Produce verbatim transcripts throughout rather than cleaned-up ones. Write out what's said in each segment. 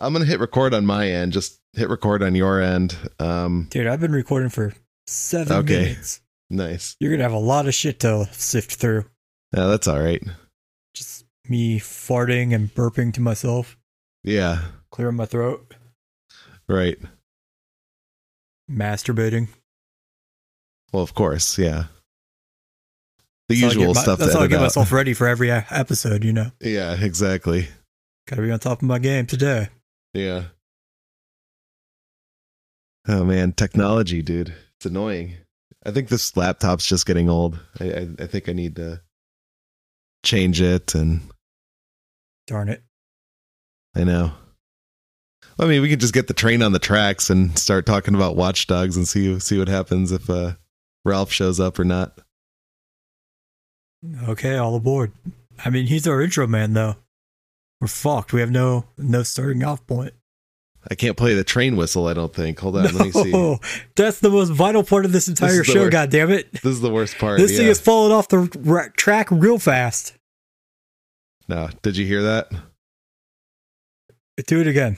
I'm going to hit record on my end. Just hit record on your end. Um, Dude, I've been recording for seven okay. minutes. Nice. You're going to have a lot of shit to sift through. Yeah, that's all right. Just me farting and burping to myself. Yeah. Clearing my throat. Right. Masturbating. Well, of course, yeah. The that's usual my, stuff. That's how I get out. myself ready for every episode, you know? Yeah, exactly. Gotta be on top of my game today. Yeah. Oh, man. Technology, dude. It's annoying. I think this laptop's just getting old. I, I, I think I need to change it and... Darn it. I know. I mean, we could just get the train on the tracks and start talking about Watchdogs and see see what happens if uh, Ralph shows up or not. Okay, all aboard. I mean, he's our intro man, though. We're fucked. We have no no starting off point. I can't play the train whistle, I don't think. Hold on, no, let me see. That's the most vital part of this entire this show, goddammit. This is the worst part. This yeah. thing is falling off the track real fast. No, did you hear that? Do it again.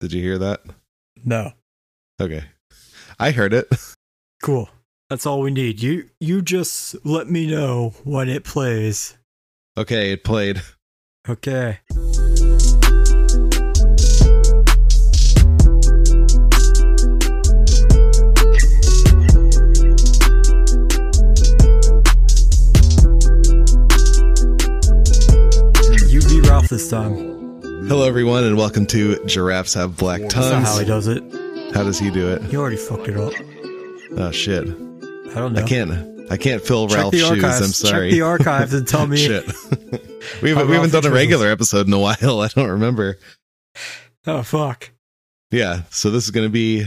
Did you hear that? No. Okay. I heard it. Cool. That's all we need. You you just let me know when it plays. Okay, it played. Okay. You be Ralph this time. Hello, everyone, and welcome to Giraffes Have Black Tongues. That's not how he does it. How does he do it? He already fucked it up. Oh, shit. I don't know. I can't, I can't fill Check Ralph's shoes. I'm sorry. Check the archives and tell me. Shit. we haven't, we haven't done a regular episode in a while. I don't remember. Oh, fuck. Yeah, so this is going to be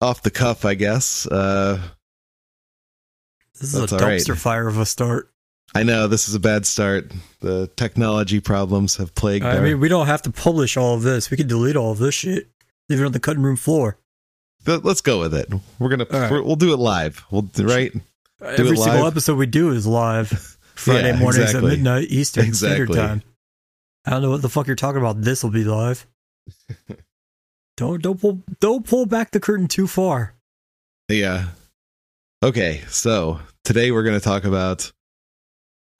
off the cuff, I guess. Uh, this is a dumpster right. fire of a start. I know, this is a bad start. The technology problems have plagued us. I mean, we don't have to publish all of this. We can delete all of this shit. Leave it on the cutting room floor. But let's go with it. We're gonna. Right. We're, we'll do it live. We'll right. Do Every it live. single episode we do is live. Friday yeah, mornings exactly. at midnight Eastern exactly. Standard Time. I don't know what the fuck you're talking about. This will be live. don't don't pull don't pull back the curtain too far. Yeah. Okay, so today we're gonna talk about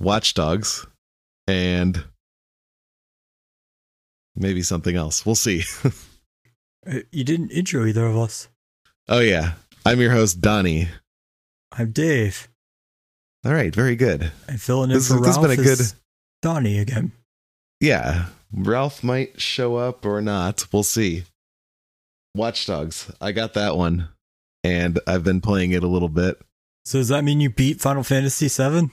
Watchdogs and maybe something else. We'll see. You didn't intro either of us. Oh, yeah. I'm your host, Donnie. I'm Dave. All right. Very good. And filling in this, for Ralph been a is good... Donnie again. Yeah. Ralph might show up or not. We'll see. Watchdogs. I got that one. And I've been playing it a little bit. So does that mean you beat Final Fantasy seven?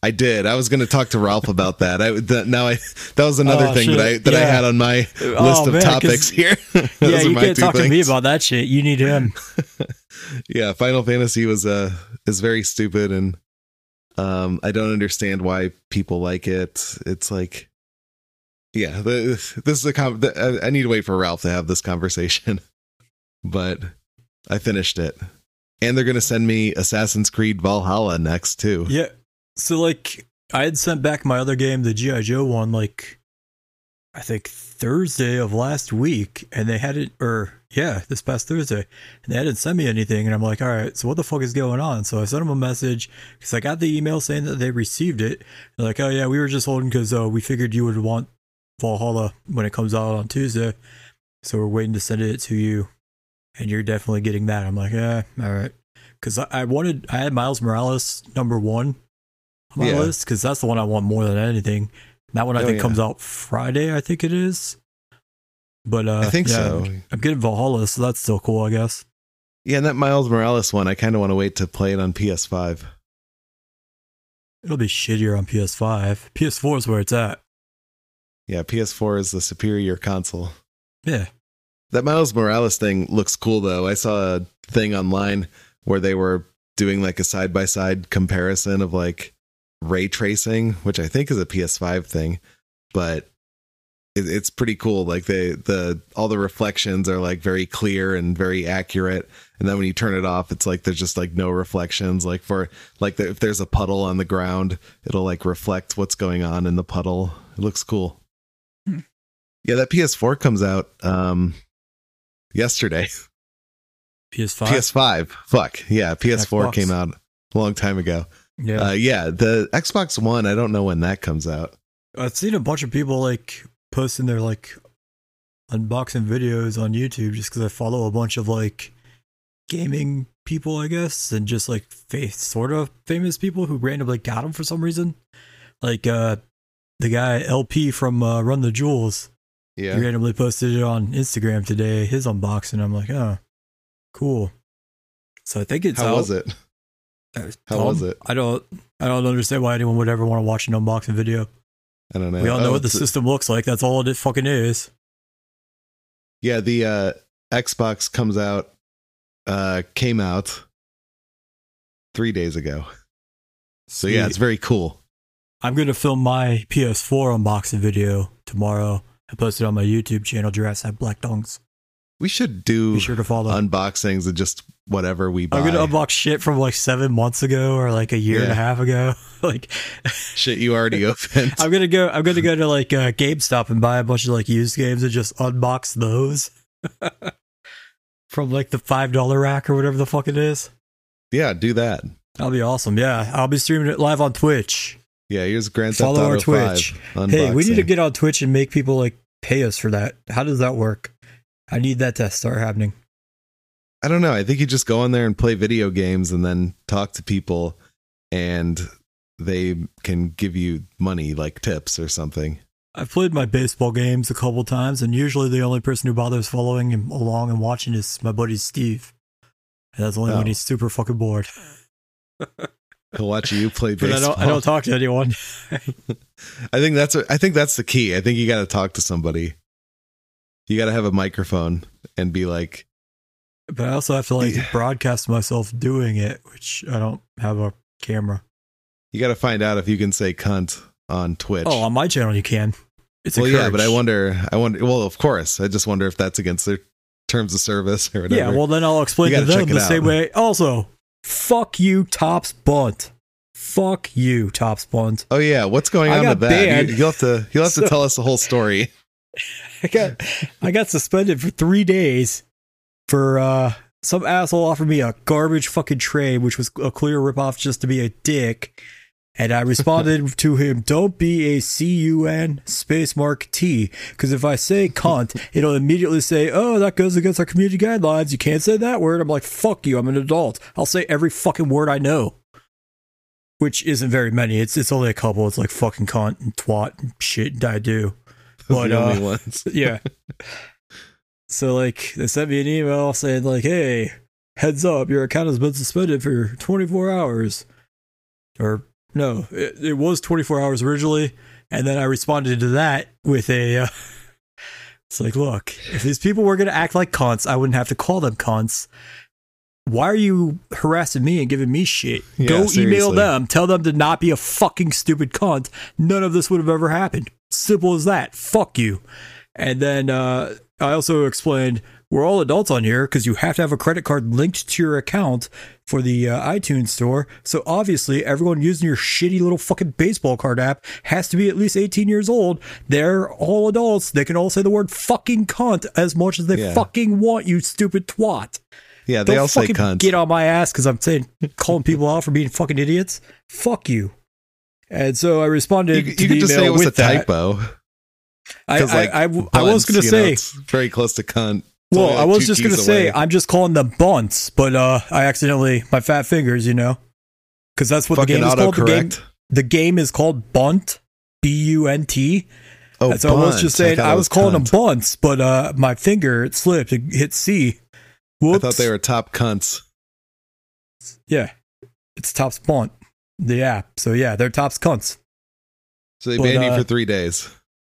I did. I was going to talk to Ralph about that. I th- now I that was another oh, thing shit. that I that yeah. I had on my list oh, of man, topics here. yeah, you can't talk things. to me about that shit. You need him. yeah, Final Fantasy was uh is very stupid, and um I don't understand why people like it. It's like, yeah, the, this is a com- the, I need to wait for Ralph to have this conversation, but I finished it, and they're going to send me Assassin's Creed Valhalla next too. Yeah. So, like, I had sent back my other game, the G I. Joe one, like, I think Thursday of last week, and they hadn't, or, yeah, this past Thursday, and they hadn't sent me anything, and I'm like, all right, so what the fuck is going on? So I sent them a message, because I got the email saying that they received it. They're like, oh, yeah, we were just holding because uh, we figured you would want Valhalla when it comes out on Tuesday, so we're waiting to send it to you, and you're definitely getting that. I'm like, yeah, all right, because I, I wanted, I had Miles Morales number one. On my yeah. list, because that's the one I want more than anything. That one I oh, think yeah. comes out Friday, I think it is. But uh, I think yeah, so. I'm, I'm getting Valhalla, so that's still cool, I guess. Yeah, and that Miles Morales one, I kind of want to wait to play it on P S five. It'll be shittier on P S five. P S four is where it's at. Yeah, P S four is the superior console. Yeah. That Miles Morales thing looks cool, though. I saw a thing online where they were doing like a side-by-side comparison of like ray tracing, which I think is a P S five thing, but it, it's pretty cool. Like they the all the reflections are like very clear and very accurate, and then when you turn it off, it's like there's just like no reflections. Like for like the, if there's a puddle on the ground, it'll like reflect what's going on in the puddle. It looks cool. Yeah, that P S four comes out um, yesterday. P S five? P S five. Fuck. Yeah, P S four Xbox. Came out a long time ago. Yeah. Uh, yeah, the Xbox One, I don't know when that comes out. I've seen a bunch of people like posting their like unboxing videos on YouTube just because I follow a bunch of like gaming people, I guess, and just like fa- sort of famous people who randomly got them for some reason. Like uh, the guy L P from uh, Run the Jewels. Yeah. He randomly posted it on Instagram today, his unboxing. I'm like, oh, cool. So I think it's How out. was it? How um, was it? I don't I don't understand why anyone would ever want to watch an unboxing video. I don't know. We all know oh, what the system looks like. That's all it fucking is. Yeah, the uh, Xbox comes out, uh, came out three days ago. So yeah, it's very cool. I'm going to film my P S four unboxing video tomorrow and post it on my YouTube channel, Giraffes Have Black Tongues. We should do Be sure to follow. unboxings and just whatever we buy. I'm going to unbox shit from like seven months ago or like a year yeah. and a half ago. Like shit you already opened. I'm going to go, I'm going to go to like uh, GameStop and buy a bunch of like used games and just unbox those from like the five dollar rack or whatever the fuck it is. Yeah, do that. That'll be awesome. Yeah. I'll be streaming it live on Twitch. Yeah. Here's Grand Theft Auto five. Follow our Twitch. Unboxing. Hey, we need to get on Twitch and make people like pay us for that. How does that work? I need that to start happening. I don't know. I think you just go on there and play video games and then talk to people and they can give you money, like tips or something. I've played my baseball games a couple times, and usually the only person who bothers following him along and watching is my buddy Steve. And that's only oh. when he's super fucking bored. He'll watch you play baseball. I don't, I don't talk to anyone. I think that's a, I think that's the key. I think you got to talk to somebody. You got to have a microphone and be like, but I also have to like yeah. broadcast myself doing it, which I don't have a camera. You got to find out if you can say cunt on Twitch. Oh, on my channel, you can. It's well, encouraged. yeah, but I wonder, I wonder, well, of course, I just wonder if that's against their terms of service or whatever. Yeah. Well, then I'll explain to them the out. same way. Also, fuck you, Topps Bunt. Fuck you, Topps Bunt. Oh yeah. What's going on with that? You, you'll have to, you'll have so, to tell us the whole story. I got I got suspended for three days for uh, some asshole offered me a garbage fucking tray, which was a clear ripoff just to be a dick. And I responded to him, don't be a C U N space mark T, because if I say cunt, it'll immediately say, oh, that goes against our community guidelines. You can't say that word. I'm like, fuck you. I'm an adult. I'll say every fucking word I know, which isn't very many. It's, it's only a couple. It's like fucking cunt and twat and shit and I do. But, the only uh, ones. yeah. So, like, they sent me an email saying, like, hey, heads up, your account has been suspended for twenty-four hours. Or, no, it, it was twenty-four hours originally. And then I responded to that with a, uh, it's like, look, if these people were going to act like cons, I wouldn't have to call them cons. Why are you harassing me and giving me shit? Yeah, Go seriously. Email them. Tell them to not be a fucking stupid cunt. None of this would have ever happened. Simple as that. Fuck you. And then uh, I also explained, we're all adults on here because you have to have a credit card linked to your account for the uh, iTunes store. So obviously everyone using your shitty little fucking baseball card app has to be at least eighteen years old. They're all adults. They can all say the word fucking cunt as much as they yeah. fucking want, you stupid twat. Yeah, they Don't all fucking say cunt. Get on my ass because I'm saying calling people out for being fucking idiots. Fuck you. And so I responded you, to you the email say it was with a that. typo. I, like, I, I, bunts, I was going to say... Know, very close to cunt. It's well, I was just going to say, I'm just calling them bunts, but uh, I accidentally... My fat fingers, you know? Because that's what fucking the game is called. The game, the game is called Bunt. B U N T. Oh, and so bunt. I was just saying, I, I was calling cunt. them bunts, but uh, my finger, it slipped. It hit C. Whoops. I thought they were top cunts. Yeah. It's Topps Bunt. The app. So yeah, they're Topps Cunts. So they banned uh, you for three days.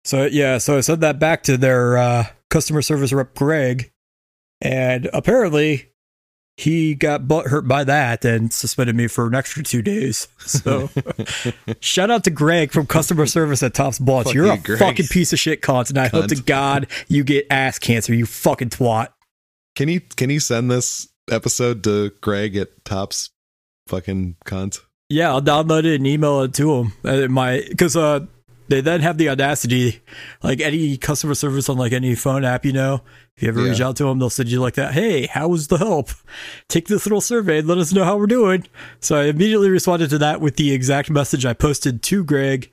So yeah, so I sent that back to their uh, customer service rep, Greg, and apparently he got butt hurt by that and suspended me for an extra two days. So shout out to Greg from customer service at Topps Bunt. You're you, a Greg. fucking piece of shit, cunt, and I Cunt. hope to God you get ass cancer, you fucking twat. Can you can you send this episode to Greg at Topps fucking Cunt? Yeah, I'll download it and email it to him. Uh, my, because uh, They then have the audacity, like any customer service on like any phone app, you know, if you ever yeah. reach out to them, they'll send you like that. Hey, how was the help? Take this little survey and let us know how we're doing. So I immediately responded to that with the exact message I posted to Greg.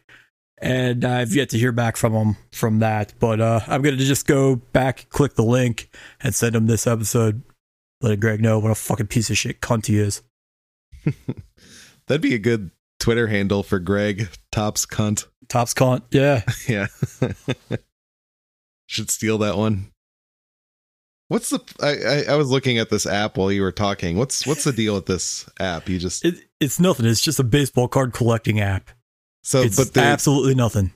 And I've yet to hear back from him from that. But uh, I'm going to just go back, click the link and send him this episode. Letting Greg know what a fucking piece of shit cunt he is. That'd be a good Twitter handle for Greg. Topps cunt. Topps cunt. Yeah. Yeah. Should steal that one. What's the? I, I I was looking at this app while you were talking. What's what's the deal with this app? You just it, it's nothing. It's just a baseball card collecting app. So, it's but absolutely nothing.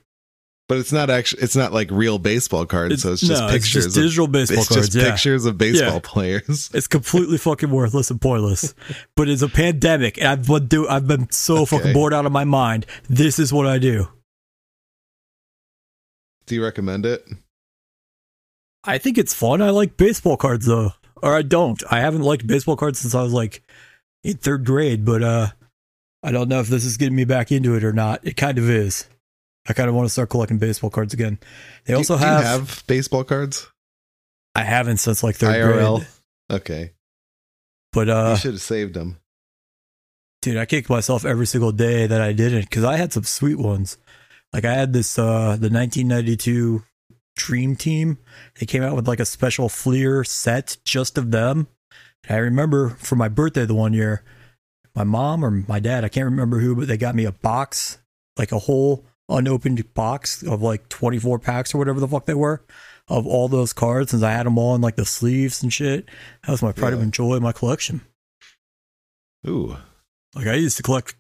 But it's not actually. It's not like real baseball cards. It's, so it's just no, pictures. It's just digital of, baseball it's cards. It's just yeah. pictures of baseball yeah. players. It's completely fucking worthless and pointless. But it's a pandemic, and I've been do. I've been so okay. fucking bored out of my mind. This is what I do. Do you recommend it? I think it's fun. I like baseball cards though, or I don't. I haven't liked baseball cards since I was like in third grade, but uh, I don't know if this is getting me back into it or not. It kind of is. I kind of want to start collecting baseball cards again. They do, also have, do you have baseball cards. I haven't since like third I R L. Grade. Okay, but uh, you should have saved them, dude. I kicked myself every single day that I didn't because I had some sweet ones. Like I had this uh, the nineteen ninety-two. Dream Team. They came out with like a special Fleer set just of them. And I remember for my birthday the one year, my mom or my dad, I can't remember who, but they got me a box, like a whole unopened box of like twenty-four packs or whatever the fuck they were of all those cards, since I had them all in like the sleeves and shit. That was my pride yeah. and joy of my collection. Ooh. Like I used to collect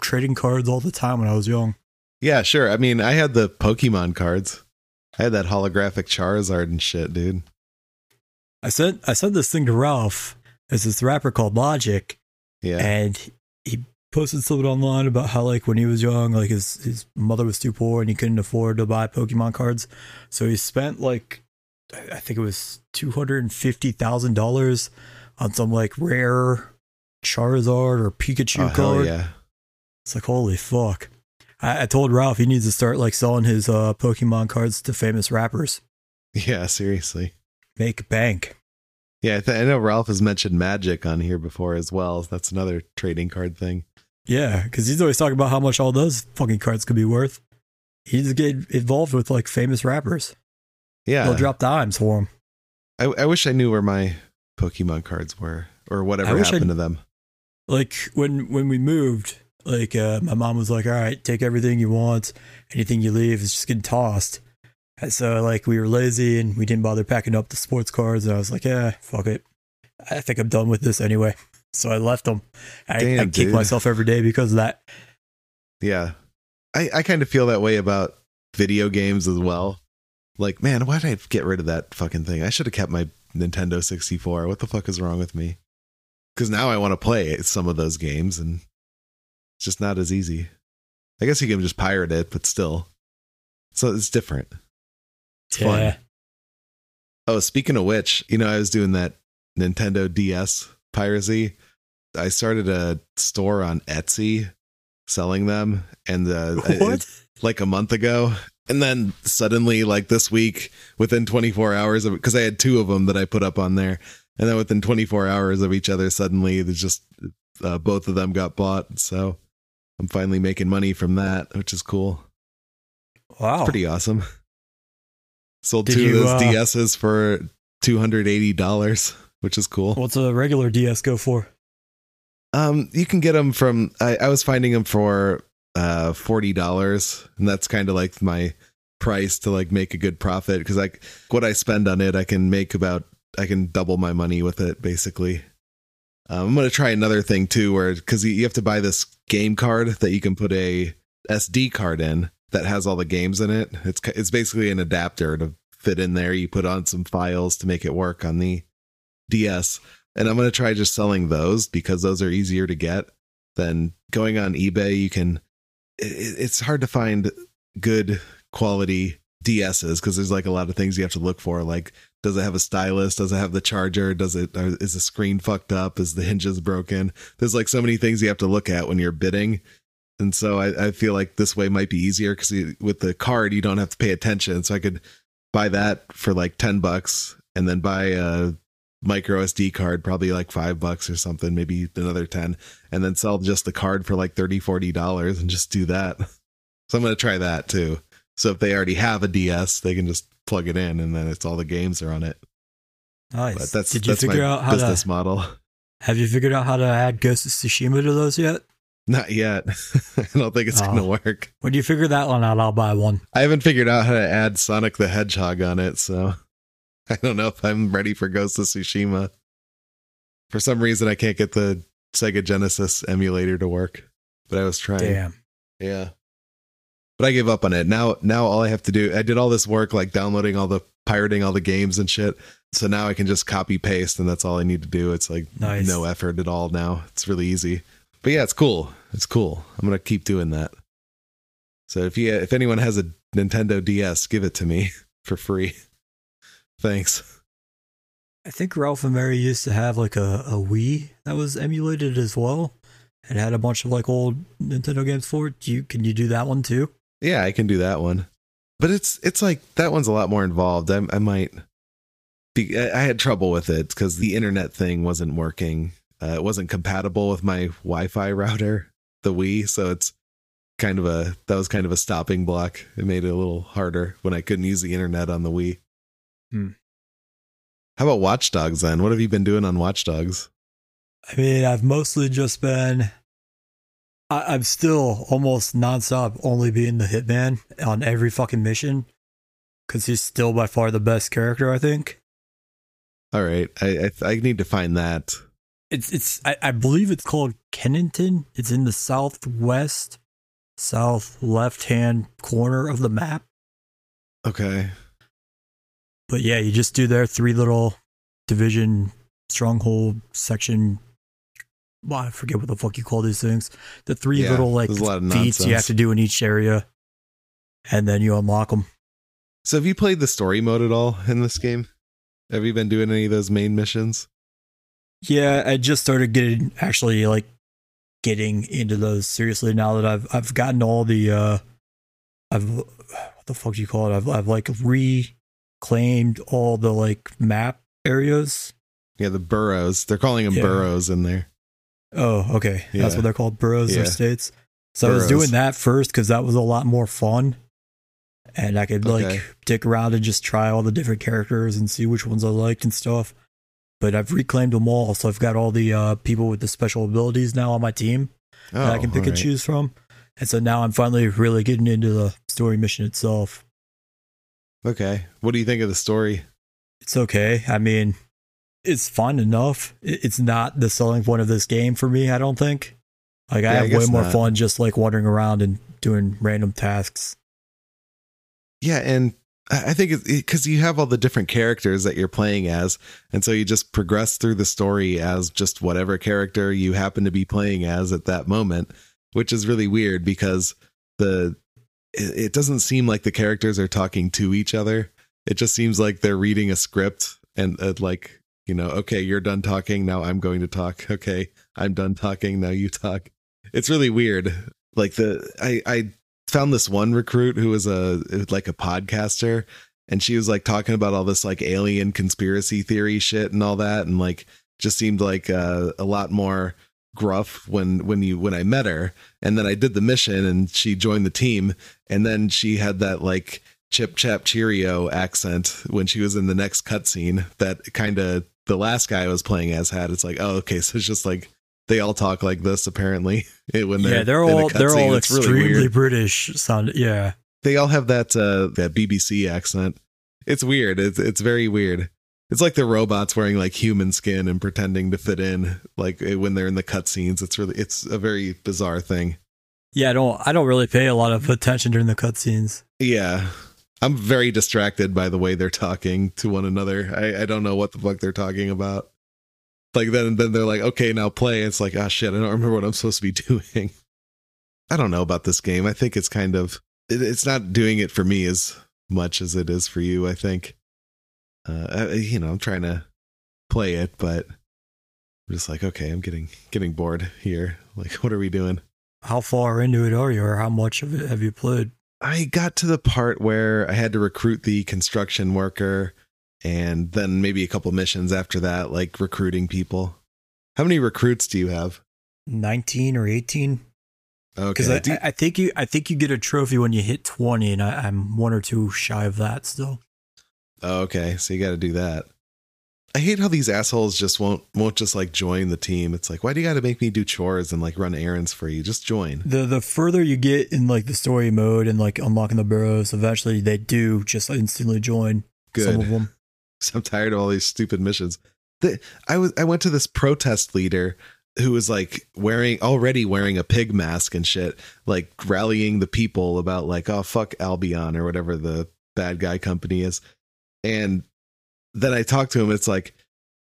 trading cards all the time when I was young. Yeah, sure. I mean, I had the Pokemon cards. I had that holographic Charizard and shit, dude. I sent I sent this thing to Ralph. There's this rapper called Logic. Yeah. And he posted something online about how like when he was young, like his, his mother was too poor and he couldn't afford to buy Pokemon cards. So he spent like I think it was two hundred and fifty thousand dollars on some like rare Charizard or Pikachu oh, card. Yeah. It's like holy fuck. I told Ralph he needs to start like selling his uh, Pokemon cards to famous rappers. Yeah, seriously. Make bank. Yeah, I, th- I know Ralph has mentioned Magic on here before as well. That's another trading card thing. Yeah, because he's always talking about how much all those fucking cards could be worth. He's getting involved with like famous rappers. Yeah. They'll drop dimes for him. I, I wish I knew where my Pokemon cards were or whatever happened I, to them. Like when when we moved... Like, uh, my mom was like, all right, take everything you want. Anything you leave is just getting tossed. And so, like, we were lazy and we didn't bother packing up the sports cards. And I was like, yeah, fuck it. I think I'm done with this anyway. So I left them. I, Damn, I kick dude. myself every day because of that. Yeah. I, I kind of feel that way about video games as well. Like, man, why did I get rid of that fucking thing? I should have kept my Nintendo sixty-four. What the fuck is wrong with me? Because now I want to play some of those games and... It's just not as easy. I guess you can just pirate it, but still. So it's different. It's yeah. fun. Oh, speaking of which, you know, I was doing that Nintendo D S piracy. I started a store on Etsy selling them. And uh, what? I, like a month ago. And then suddenly, like this week, within twenty-four hours of, because I had two of them that I put up on there. And then within twenty-four hours of each other, suddenly there's just uh, both of them got bought. So. I'm finally making money from that, which is cool. Wow. It's pretty awesome. Sold Did two you, of those uh, D S's for two hundred eighty dollars, which is cool. What's a regular D S go for? Um, you can get them from, I, I was finding them for uh, forty dollars, and that's kind of like my price to like make a good profit. Cause like what I spend on it, I can make about, I can double my money with it basically. Um, I'm going to try another thing too, where because you have to buy this game card that you can put a S D card in that has all the games in it. It's it's basically an adapter to fit in there. You put on some files to make it work on the D S. And I'm going to try just selling those because those are easier to get than going on eBay. You can it, it's hard to find good quality D S's because there's like a lot of things you have to look for, like. Does it have a stylus? Does it have the charger? Does it, is the screen fucked up? Is the hinges broken? There's like so many things you have to look at when you're bidding. And so I, I feel like this way might be easier because with the card, you don't have to pay attention. So I could buy that for like ten bucks and then buy a micro S D card, probably like five bucks or something, maybe another ten, and then sell just the card for like thirty, forty dollars and just do that. So I'm going to try that too. So if they already have a D S, they can just plug it in and then it's all the games are on it. Nice. But that's, Did you that's figure my out how business to, model. Have you figured out how to add Ghost of Tsushima to those yet? Not yet. I don't think it's oh. going to work. When you figure that one out, I'll buy one. I haven't figured out how to add Sonic the Hedgehog on it, so I don't know if I'm ready for Ghost of Tsushima. For some reason, I can't get the Sega Genesis emulator to work, but I was trying. Damn. Yeah. But I gave up on it. Now, now all I have to do, I did all this work, like downloading all the, pirating all the games and shit. So now I can just copy paste and that's all I need to do. It's like nice. No effort at all now. It's really easy. But yeah, it's cool. It's cool. I'm going to keep doing that. So if you, if anyone has a Nintendo D S, give it to me for free. Thanks. I think Ralph and Mary used to have like a, a Wii that was emulated as well. It had a bunch of like old Nintendo games for it. Do you, can you do that one too? Yeah, I can do that one. But it's, it's like that one's a lot more involved. I, I might be, I had trouble with it because the internet thing wasn't working. Uh, it wasn't compatible with my Wi-Fi router, the Wii, so it's kind of a that was kind of a stopping block. It made it a little harder when I couldn't use the internet on the Wii. Hmm. How about Watch Dogs then? What have you been doing on Watch Dogs? I mean, I've mostly just been. I, I'm still almost nonstop, only being the hitman on every fucking mission, because he's still by far the best character, I think. All right, I I, I need to find that. It's it's I, I believe it's called Kennington. It's in the southwest, south left hand corner of the map. Okay. But yeah, you just do their three little division, stronghold, section. Well, I forget what the fuck you call these things. The three yeah, little like feats you have to do in each area, and then you unlock them. So have you played the story mode at all in this game? Have you been doing any of those main missions? Yeah, I just started getting actually like getting into those seriously now that I've I've gotten all the uh I've what the fuck do you call it? I've I've like reclaimed all the like map areas. Yeah, the boroughs. They're calling them yeah. boroughs in there. Oh, okay. Yeah. That's what they're called, boroughs yeah. or states. So boroughs. I was doing that first because that was a lot more fun. And I could like okay. dick around and just try all the different characters and see which ones I liked and stuff. But I've reclaimed them all, so I've got all the uh, people with the special abilities now on my team oh, that I can pick right. and choose from. And so now I'm finally really getting into the story mission itself. Okay. What do you think of the story? It's okay. I mean, it's fun enough. It's not the selling point of this game for me, I don't think. Like, I yeah, have I way more not. fun just, like, wandering around and doing random tasks. Yeah, and I think it's because you have all the different characters that you're playing as. And so you just progress through the story as just whatever character you happen to be playing as at that moment, which is really weird because the it doesn't seem like the characters are talking to each other. It just seems like they're reading a script and uh, like, you know, OK, you're done talking. Now I'm going to talk. OK, I'm done talking. Now you talk. It's really weird. Like the I I. found this one recruit who was a like a podcaster, and she was like talking about all this like alien conspiracy theory shit and all that, and like just seemed like uh, a lot more gruff when when you when I met her. And then I did the mission and she joined the team, and then she had that like chip chap cheerio accent when she was in the next cutscene that kind of the last guy I was playing as had. It's like, oh, okay, so it's just like they all talk like this, apparently. When they're yeah, they're all they're scene. all it's extremely really British sound. Yeah, they all have that uh, that B B C accent. It's weird. It's it's very weird. It's like the robots wearing like human skin and pretending to fit in, like when they're in the cutscenes. It's really it's a very bizarre thing. Yeah, I don't I don't really pay a lot of attention during the cutscenes. Yeah, I'm very distracted by the way they're talking to one another. I, I don't know what the fuck they're talking about. Like then, then they're like, okay, now play. It's like, oh shit, I don't remember what I'm supposed to be doing. I don't know about this game. I think it's kind of, it, it's not doing it for me as much as it is for you. I think, uh, I, you know, I'm trying to play it, but I'm just like, okay, I'm getting, getting bored here. Like, what are we doing? How far into it are you, or how much of it have you played? I got to the part where I had to recruit the construction worker, and then maybe a couple missions after that, like recruiting people. How many recruits do you have? nineteen or eighteen. Okay. Because I, you- I think you, I think you get a trophy when you hit twenty, and I, I'm one or two shy of that still. Oh, okay, so you got to do that. I hate how these assholes just won't won't just like join the team. It's like, why do you got to make me do chores and like run errands for you? Just join. The the further you get in like the story mode and like unlocking the burrows, eventually they do just instantly join. Good. Some of them. I'm tired of all these stupid missions. The, I was I went to this protest leader who was like wearing already wearing a pig mask and shit, like rallying the people about like, oh, fuck Albion or whatever the bad guy company is. And then I talked to him. It's like,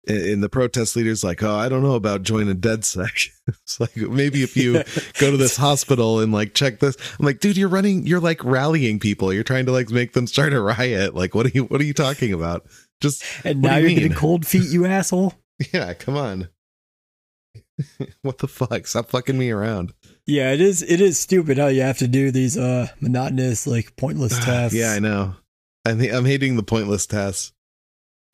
and the protest leader's like, oh, I don't know about joining DedSec. It's like, maybe if you go to this hospital and like check this. I'm like, dude, you're running. You're like rallying people. You're trying to like make them start a riot. Like, what are you what are you talking about? Just and now you're getting cold feet, you asshole. Yeah, come on. What the fuck? Stop fucking me around. Yeah, it is. It is stupid how you have to do these uh, monotonous, like pointless tasks. Yeah, I know. I think I'm hating the pointless tasks.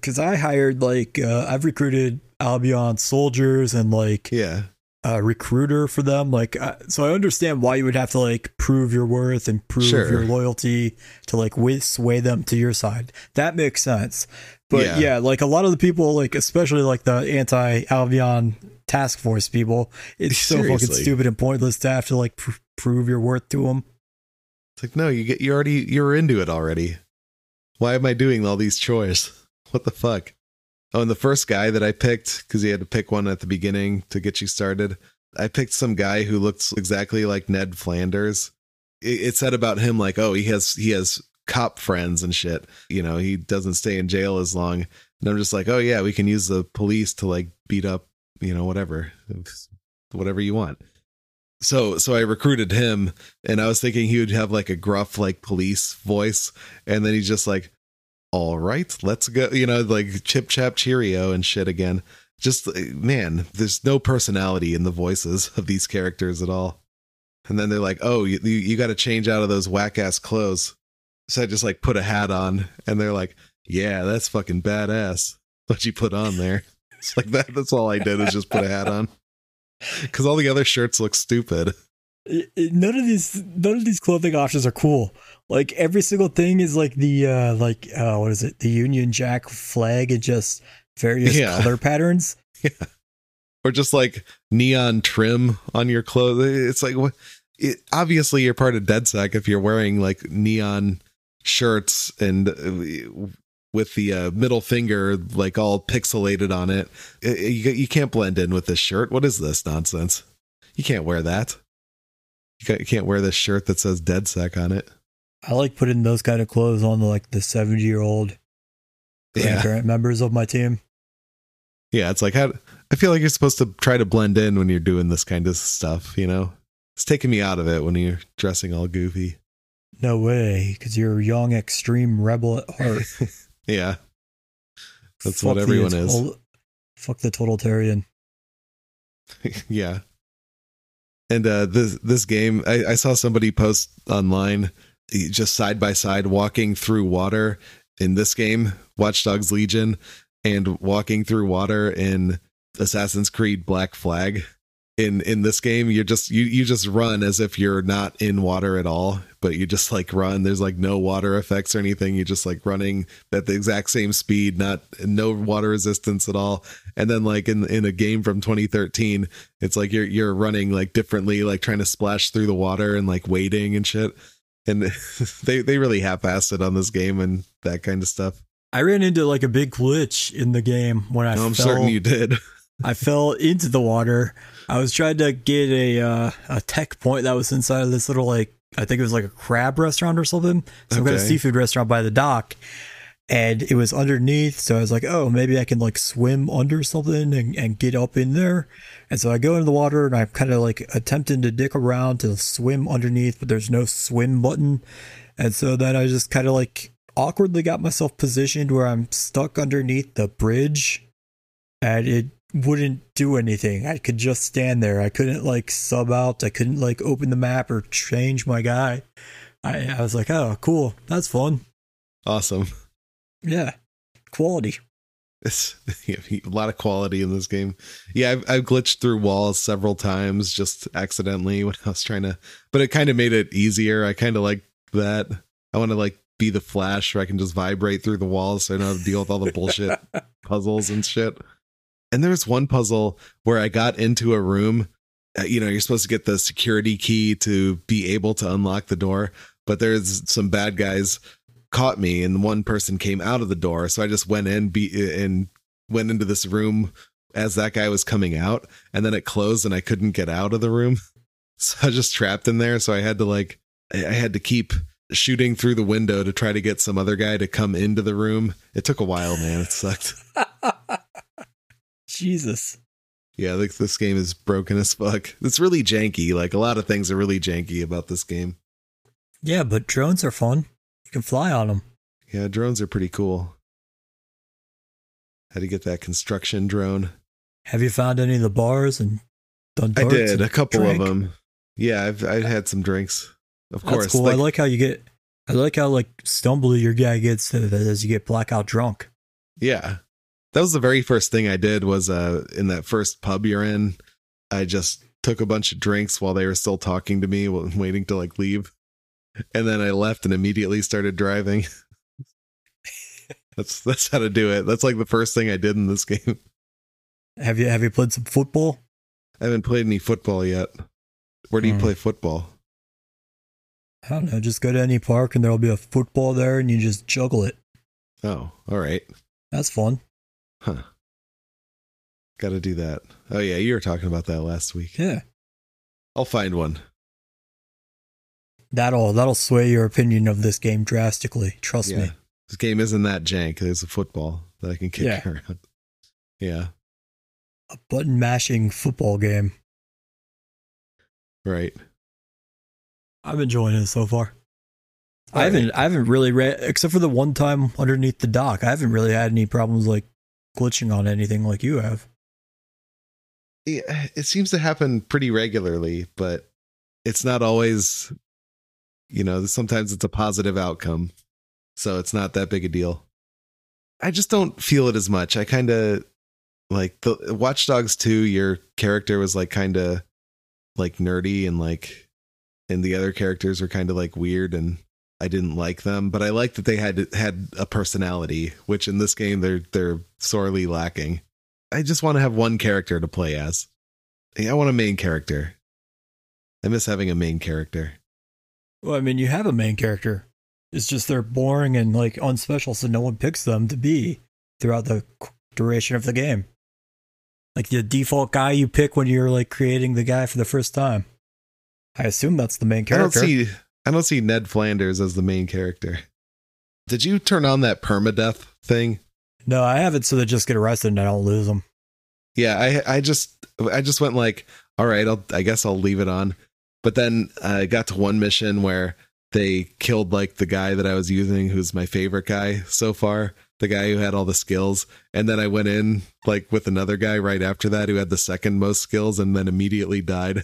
Because I hired like uh, I've recruited Albion soldiers and like yeah a recruiter for them. Like uh, so I understand why you would have to like prove your worth and prove sure. your loyalty to like sway them to your side. That makes sense. But yeah. yeah, like a lot of the people, like especially like the anti-Albion task force people, it's Seriously. so fucking stupid and pointless to have to like pr- prove your worth to them. It's like, no, you get you already you're into it already. Why am I doing all these chores? What the fuck? Oh, and the first guy that I picked, because he had to pick one at the beginning to get you started, I picked some guy who looks exactly like Ned Flanders. It, it said about him like, oh, he has he has cop friends and shit. You know, he doesn't stay in jail as long. And I'm just like, oh yeah, we can use the police to like beat up, you know, whatever, whatever you want. So so I recruited him, and I was thinking he would have like a gruff like police voice, and then he's just like, all right, let's go, you know, like chip chap cheerio and shit again. Just, man, there's no personality in the voices of these characters at all. And then they're like, oh, you, you got to change out of those whack ass clothes. So I just like put a hat on, and they're like, yeah, that's fucking badass what you put on there. It's like that. That's all I did is just put a hat on, because all the other shirts look stupid. None of these, none of these clothing options are cool. Like every single thing is like the, uh, like, uh, what is it? The Union Jack flag and just various yeah. color patterns. Yeah. Or just like neon trim on your clothes. It's like, what? It, obviously you're part of DedSec if you're wearing like neon shirts and uh, with the uh, middle finger, like all pixelated on it. It, it you, you can't blend in with this shirt. What is this nonsense? You can't wear that. You can't wear this shirt that says DedSec on it. I like putting those kind of clothes on like the seventy year old grandparent yeah. members of my team. Yeah. It's like, how I feel like you're supposed to try to blend in when you're doing this kind of stuff. You know, it's taking me out of it when you're dressing all goofy. No way. Cause you're a young, extreme rebel at heart. Yeah. That's fuck what everyone the, is. Fuck the totalitarian. Yeah. And uh, this this game, I, I saw somebody post online just side by side walking through water in this game, Watchdogs Legion, and walking through water in Assassin's Creed Black Flag. In in this game, you're just you you just run as if you're not in water at all, but you just like run. There's like no water effects or anything. You're just like running at the exact same speed, not no water resistance at all. And then like in in a game from twenty thirteen, it's like you're you're running like differently, like trying to splash through the water and like wading and shit. And they they really half-assed it on this game and that kind of stuff. I ran into like a big glitch in the game when I. No, I'm fell. certain you did. I fell into the water. I was trying to get a uh, a tech point that was inside of this little, like, I think it was like a crab restaurant or something. So okay. I've got a seafood restaurant by the dock, and it was underneath. So I was like, oh, maybe I can like swim under something and, and get up in there. And so I go into the water and I'm kind of like attempting to dick around to swim underneath, but there's no swim button. And so then I just kind of like awkwardly got myself positioned where I'm stuck underneath the bridge, and it wouldn't do anything. I could just stand there. I couldn't like sub out. I couldn't like open the map or change my guy. I, I was like, oh, cool. That's fun. Awesome. Yeah. Quality. It's yeah, a lot of quality in this game. Yeah, I've, I've glitched through walls several times just accidentally when I was trying to, but it kind of made it easier. I kind of like that. I want to like be the Flash where I can just vibrate through the walls so I don't have to deal with all the bullshit puzzles and shit. And there's one puzzle where I got into a room. You know, you're supposed to get the security key to be able to unlock the door, but there's some bad guys caught me and one person came out of the door. So I just went in be, and went into this room as that guy was coming out, and then it closed and I couldn't get out of the room. So I was just trapped in there. So I had to like, I had to keep shooting through the window to try to get some other guy to come into the room. It took a while, man. It sucked. Jesus. Yeah, like this game is broken as fuck. It's really janky. Like a lot of things are really janky about this game. Yeah, but drones are fun. You can fly on them. Yeah, drones are pretty cool. How do you get that construction drone? Have you found any of the bars and done darts? I did a couple drink? of them. Yeah, I've I've had some drinks. Of That's course. Cool. Like, I like how you get. I like how like stumbly your guy gets as you get blackout drunk. Yeah. That was the very first thing I did was uh, in that first pub you're in. I just took a bunch of drinks while they were still talking to me, waiting to like leave. And then I left and immediately started driving. that's that's how to do it. That's like the first thing I did in this game. Have you have you played some football? I haven't played any football yet. Where do hmm. you play football? I don't know. Just go to any park and there'll be a football there and you just juggle it. Oh, all right. That's fun. Huh. Got to do that. Oh, yeah. You were talking about that last week. Yeah. I'll find one. That'll that'll sway your opinion of this game drastically. Trust yeah. me. This game isn't that jank. There's a football that I can kick yeah. around. Yeah. A button mashing football game. Right. I'm enjoying it so far. All I haven't right. I haven't really read, except for the one time underneath the dock, I haven't really had any problems like glitching on anything like you have. Yeah, it seems to happen pretty regularly, but it's not always, you know, sometimes it's a positive outcome, so it's not that big a deal. I just don't feel it as much. I kind of like the Watch Dogs two, your character was like kind of like nerdy and like, and the other characters were kind of like weird, and I didn't like them, but I liked that they had had a personality, which in this game they're they're sorely lacking. I just want to have one character to play as. I want a main character. I miss having a main character. Well, I mean, you have a main character. It's just they're boring and like unspecial, so no one picks them to be throughout the duration of the game. Like the default guy you pick when you're like creating the guy for the first time. I assume that's the main character. I don't see. I don't see Ned Flanders as the main character. Did you turn on that permadeath thing? No, I haven't. So they just get arrested and I don't lose them. Yeah, I I just I just went like, all right, I'll, I guess I'll leave it on. But then I uh, got to one mission where they killed like the guy that I was using, who's my favorite guy so far, the guy who had all the skills. And then I went in like with another guy right after that who had the second most skills and then immediately died.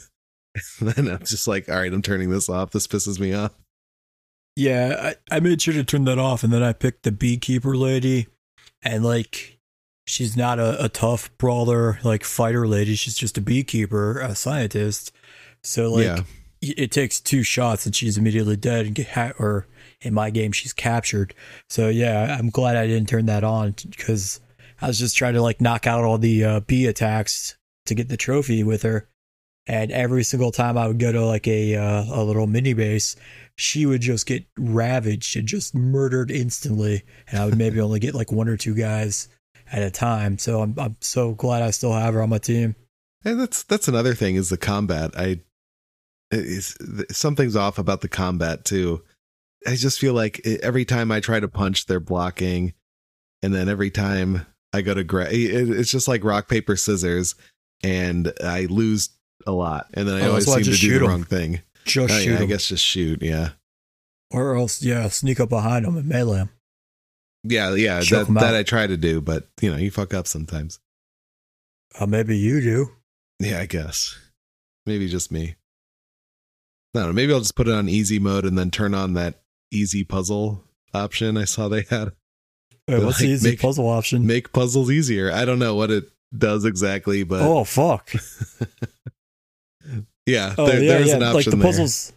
And then I'm just like, all right, I'm turning this off. This pisses me off. Yeah, I, I made sure to turn that off. And then I picked the beekeeper lady. And, like, she's not a, a tough brawler, like, fighter lady. She's just a beekeeper, a scientist. So, like, yeah. it takes two shots and she's immediately dead. And ha- or in my game, she's captured. So, yeah, I'm glad I didn't turn that on because I was just trying to, like, knock out all the uh, bee attacks to get the trophy with her. And every single time I would go to like a uh, a little mini base, she would just get ravaged and just murdered instantly. And I would maybe only get like one or two guys at a time. So I'm I'm so glad I still have her on my team. And that's that's another thing is the combat. I it's, something's off about the combat too. I just feel like every time I try to punch, they're blocking, and then every time I go to grab, it's just like rock paper scissors, and I lose a lot, and then I oh, always seem I to do the wrong thing. Just oh, yeah, shoot him. I guess just shoot, yeah. Or else, yeah, sneak up behind him and melee him. Yeah, yeah, Choke that, that I try to do, but, you know, you fuck up sometimes. Uh, maybe you do. Yeah, I guess. Maybe just me. I don't know. Maybe I'll just put it on easy mode and then turn on that easy puzzle option I saw they had. Wait, what's like, the easy make, puzzle option? Make puzzles easier. I don't know what it does exactly, but oh fuck. Yeah, oh, there, yeah, there's yeah. an option like the there. Puzzles,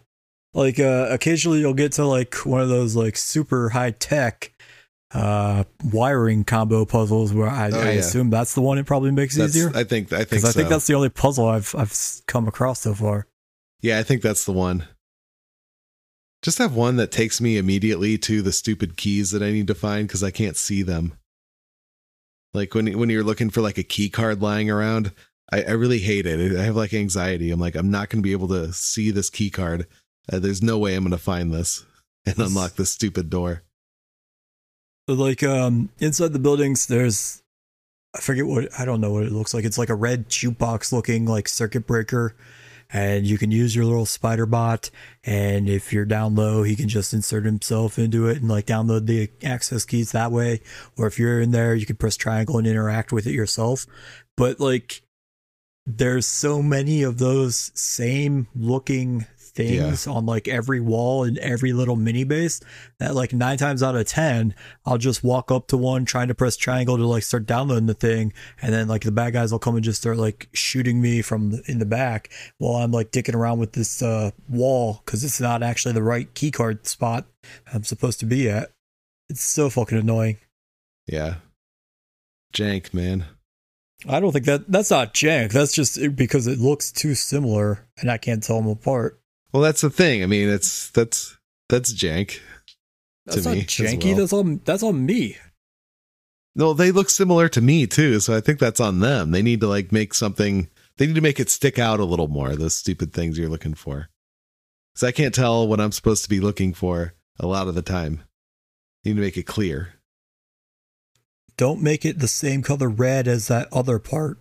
like uh, occasionally you'll get to like one of those like super high tech uh, wiring combo puzzles where I, oh, I yeah. assume that's the one it probably makes that's, easier. I think I think so. I think that's the only puzzle I've I've come across so far. Yeah, I think that's the one. Just have one that takes me immediately to the stupid keys that I need to find because I can't see them. Like when when you're looking for like a key card lying around, I, I really hate it. I have like anxiety. I'm like, I'm not going to be able to see this key card. Uh, there's no way I'm going to find this and unlock this stupid door. Like um, inside the buildings, there's, I forget what, I don't know what it looks like. It's like a red jukebox looking like circuit breaker. And you can use your little spider bot. And if you're down low, he can just insert himself into it and like download the access keys that way. Or if you're in there, you can press triangle and interact with it yourself. But like, there's so many of those same looking things yeah. on like every wall and every little mini base that like nine times out of ten, I'll just walk up to one trying to press triangle to like start downloading the thing, and then like the bad guys will come and just start like shooting me from the, in the back while I'm like dicking around with this uh wall because it's not actually the right key card spot I'm supposed to be at. It's so fucking annoying. Yeah, jank, man. I don't think that that's not jank. That's just because it looks too similar and I can't tell them apart. Well, that's the thing. I mean, it's that's that's jank. That's to not me janky. Well. That's on that's on me. No, they look similar to me too, so I think that's on them. They need to like make something. They need to make it stick out a little more. Those stupid things you're looking for. So I can't tell what I'm supposed to be looking for a lot of the time. You need to make it clear. Don't make it the same color red as that other part.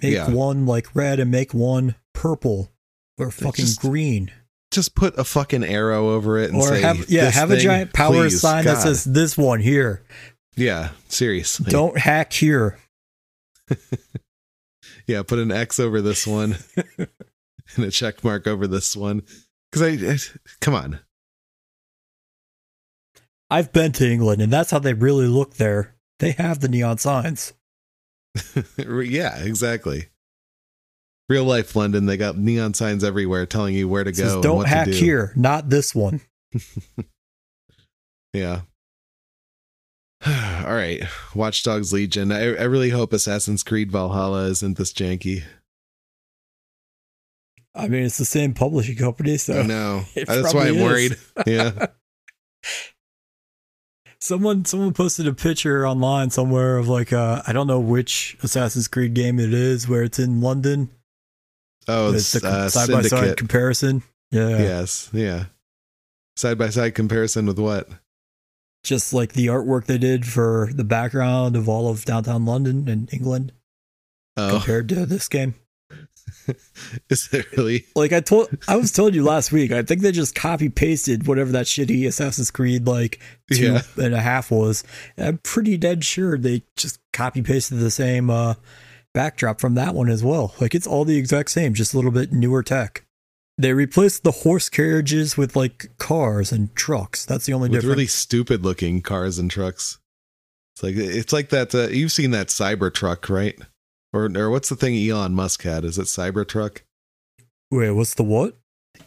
Make yeah. one like red and make one purple. Or fucking just, green. Just put a fucking arrow over it and or say, have, yeah, have thing, a giant power please, sign God. That says this one here. Yeah, seriously. Don't hack here. Yeah, put an X over this one and a check mark over this one. Because I, I, come on. I've been to England and that's how they really look there. They have the neon signs. Yeah, exactly. Real life London, they got neon signs everywhere telling you where to go. Says, don't and what hack to do. Here, not this one. Yeah. All right. Watchdogs Legion. I, I really hope Assassin's Creed Valhalla isn't this janky. I mean, it's the same publishing company, so I know. That's why I'm is. worried. Yeah. Someone someone posted a picture online somewhere of like uh I don't know which Assassin's Creed game it is where it's in London. Oh, it's a uh, side Syndicate. By side comparison. Yeah. Yes. Yeah. Side by side comparison with what? Just like the artwork they did for the background of all of downtown London and England oh. compared to this game. Is it really? Like I told, I was telling you last week. I think they just copy pasted whatever that shitty Assassin's Creed like two yeah. and a half was. And I'm pretty dead sure they just copy pasted the same. uh backdrop from that one as well. Like it's all the exact same, just a little bit newer tech. They replaced the horse carriages with like cars and trucks. That's the only with difference. Really stupid looking cars and trucks. It's like it's like that. Uh, you've seen that Cybertruck, right? Or or what's the thing Elon Musk had? Is it Cybertruck? Wait, what's the what?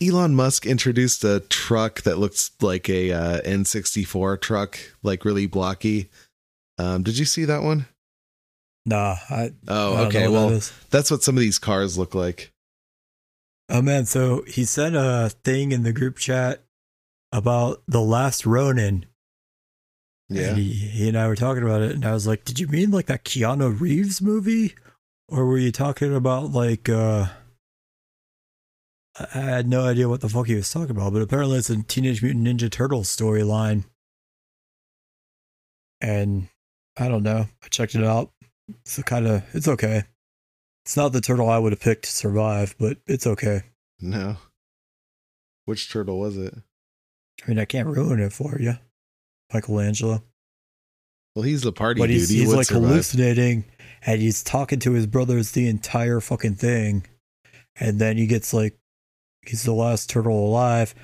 Elon Musk introduced a truck that looks like a uh, N sixty-four truck, like really blocky. Um, did you see that one? Nah. I, oh, I okay. Well, that that's what some of these cars look like. Oh, man. So he sent a thing in the group chat about The Last Ronin. Yeah. And he, he and I were talking about it. And I was like, did you mean like that Keanu Reeves movie? Or were you talking about like, uh, I had no idea what the fuck he was talking about, but apparently it's a Teenage Mutant Ninja Turtles storyline. And I don't know. I checked it out. So kind of, it's okay. It's not the turtle I would have picked to survive, but it's okay. No. Which turtle was it? I mean, I can't ruin it for you. Michelangelo. Well, he's the party but dude. But he's, he he's like survive. hallucinating and he's talking to his brothers the entire fucking thing. And then he gets like, he's the last turtle alive,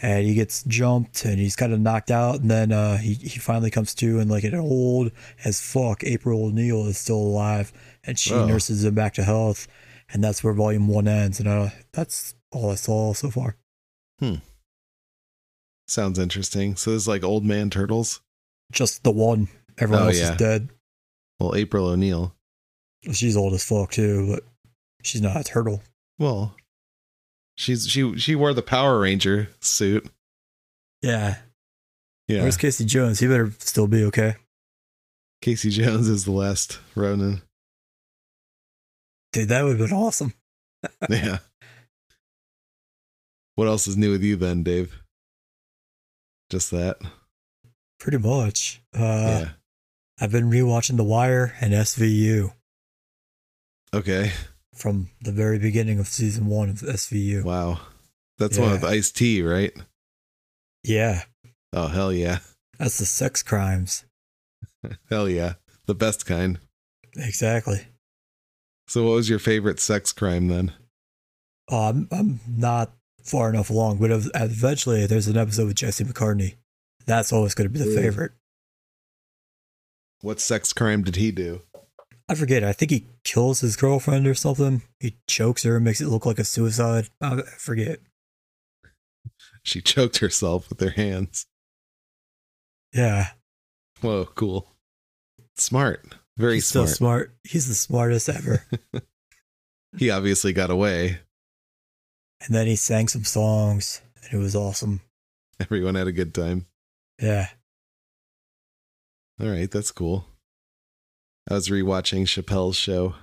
and he gets jumped and he's kind of knocked out. And then uh, he, he finally comes to, and like an old as fuck April O'Neil is still alive, and she oh. nurses him back to health. And that's where volume one ends. And uh, that's all I saw so far. Hmm. Sounds interesting. So this is like Old Man Turtles? Just the one. Everyone oh, else yeah. is dead. Well, April O'Neil. She's old as fuck too, but she's not a turtle. Well, she's she she wore the Power Ranger suit. Yeah. Yeah. Where's Casey Jones? He better still be okay. Casey Jones is the last Ronin. Dude, that would have been awesome. Yeah. What else is new with you then, Dave? Just that. Pretty much. Uh, yeah. I've been rewatching The Wire and S V U. Okay. From the very beginning of season one of S V U. Wow. That's yeah. one with Ice-T, right? Yeah. Oh, hell yeah. That's the sex crimes. Hell yeah. The best kind. Exactly. So what was your favorite sex crime then? Uh, I'm, I'm not far enough along, but eventually there's an episode with Jesse McCartney. That's always going to be the Ooh. favorite. What sex crime did he do? I forget. I think he kills his girlfriend or something. He chokes her and makes it look like a suicide. I forget. She choked herself with her hands. Yeah. Whoa, cool. Smart. Very He's smart. so smart. He's the smartest ever. He obviously got away. And then he sang some songs, and it was awesome. Everyone had a good time. Yeah. All right, that's cool. I was rewatching Chappelle's Show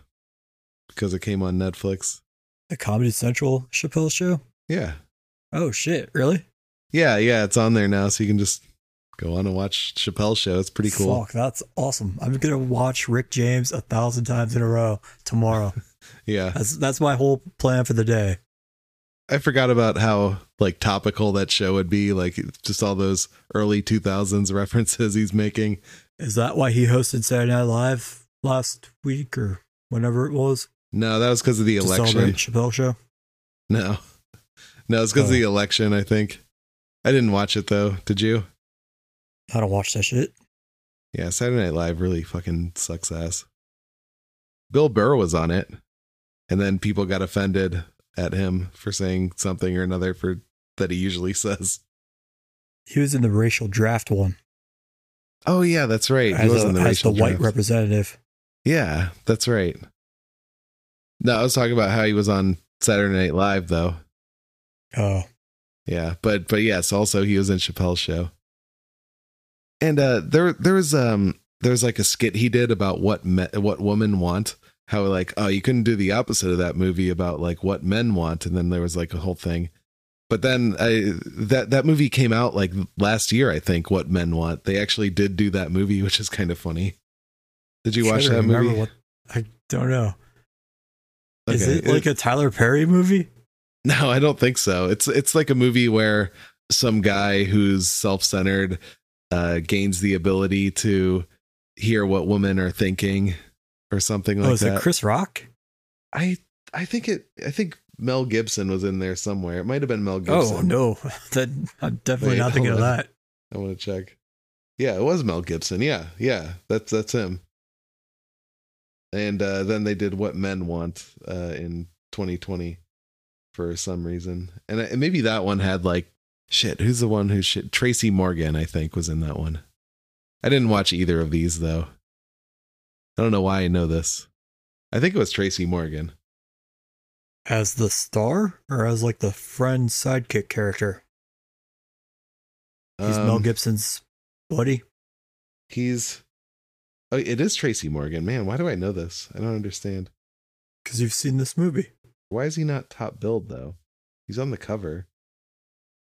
because it came on Netflix. The Comedy Central Chappelle's Show? Yeah. Oh, shit. Really? Yeah, yeah. It's on there now, so you can just go on and watch Chappelle's Show. It's pretty cool. Fuck, that's awesome. I'm going to watch Rick James a thousand times in a row tomorrow. Yeah. That's, that's my whole plan for the day. I forgot about how like topical that show would be, like just all those early two thousands references he's making. Is that why he hosted Saturday Night Live last week or whenever it was? No, that was because of the to election. Chappelle Show? No. No, it's because oh. of the election, I think. I didn't watch it, though. Did you? I don't watch that shit. Yeah, Saturday Night Live really fucking sucks ass. Bill Burr was on it, and then people got offended at him for saying something or another for that he usually says. He was in the racial draft one. Oh, yeah, that's right. As he was a, in the, as the white draft. representative. Yeah, that's right. No, I was talking about how he was on Saturday Night Live, though. Oh. Yeah, but but yes, also he was in Chappelle's Show. And uh, there there was um there was like a skit he did about what me- what women want. How like, oh, you couldn't do the opposite of that movie about like what men want. And then there was like a whole thing. But then I, that, that movie came out like last year, I think, What Men Want. They actually did do that movie, which is kind of funny. Did you watch that movie? What, I don't know. Okay. Is it like it, a Tyler Perry movie? No, I don't think so. It's, it's like a movie where some guy who's self-centered uh, gains the ability to hear what women are thinking. Or something like that. Oh, is it Chris Rock? I I think it. I think Mel Gibson was in there somewhere. It might have been Mel Gibson. Oh no, that, I'm definitely Wait, not thinking of that. I want to check. Yeah, it was Mel Gibson. Yeah, yeah, that's that's him. And uh, then they did What Men Want uh, in twenty twenty for some reason, and, and maybe that one had like shit. Who's the one who shit? Tracy Morgan, I think, was in that one. I didn't watch either of these though. I don't know why I know this. I think it was Tracy Morgan. As the star or as like the friend sidekick character? He's um, Mel Gibson's buddy. He's... Oh, it is Tracy Morgan. Man, why do I know this? I don't understand. Because you've seen this movie. Why is he not top billed, though? He's on the cover.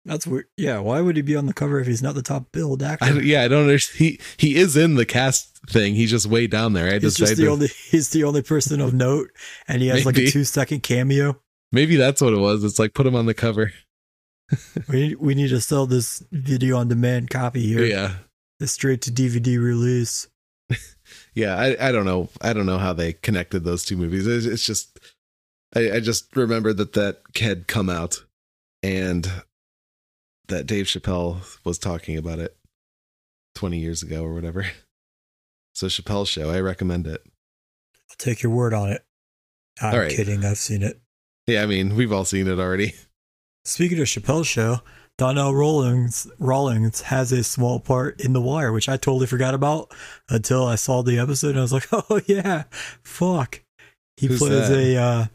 That's weird. Yeah, why would he be on the cover if he's not the top billed actor? I, yeah, I don't understand. He, he is in the cast thing. He's just way down there. I he's just the to... only. He's the only person of note, and he has Maybe. like a two second cameo. Maybe that's what it was. It's like put him on the cover. we we need to sell this video on demand copy here. Yeah, the straight to D V D release. yeah, I, I don't know. I don't know how they connected those two movies. It's, it's just, I, I just remember that that had come out and that Dave Chappelle was talking about it twenty years ago or whatever. So Chappelle's Show, I recommend it. I'll take your word on it. I'm all right. Kidding. I've seen it. Yeah, I mean, we've all seen it already. Speaking of Chappelle's Show, Donnell Rawlings, Rawlings has a small part in The Wire, which I totally forgot about until I saw the episode. And I was like, oh, yeah, fuck. He Who's plays that? a uh,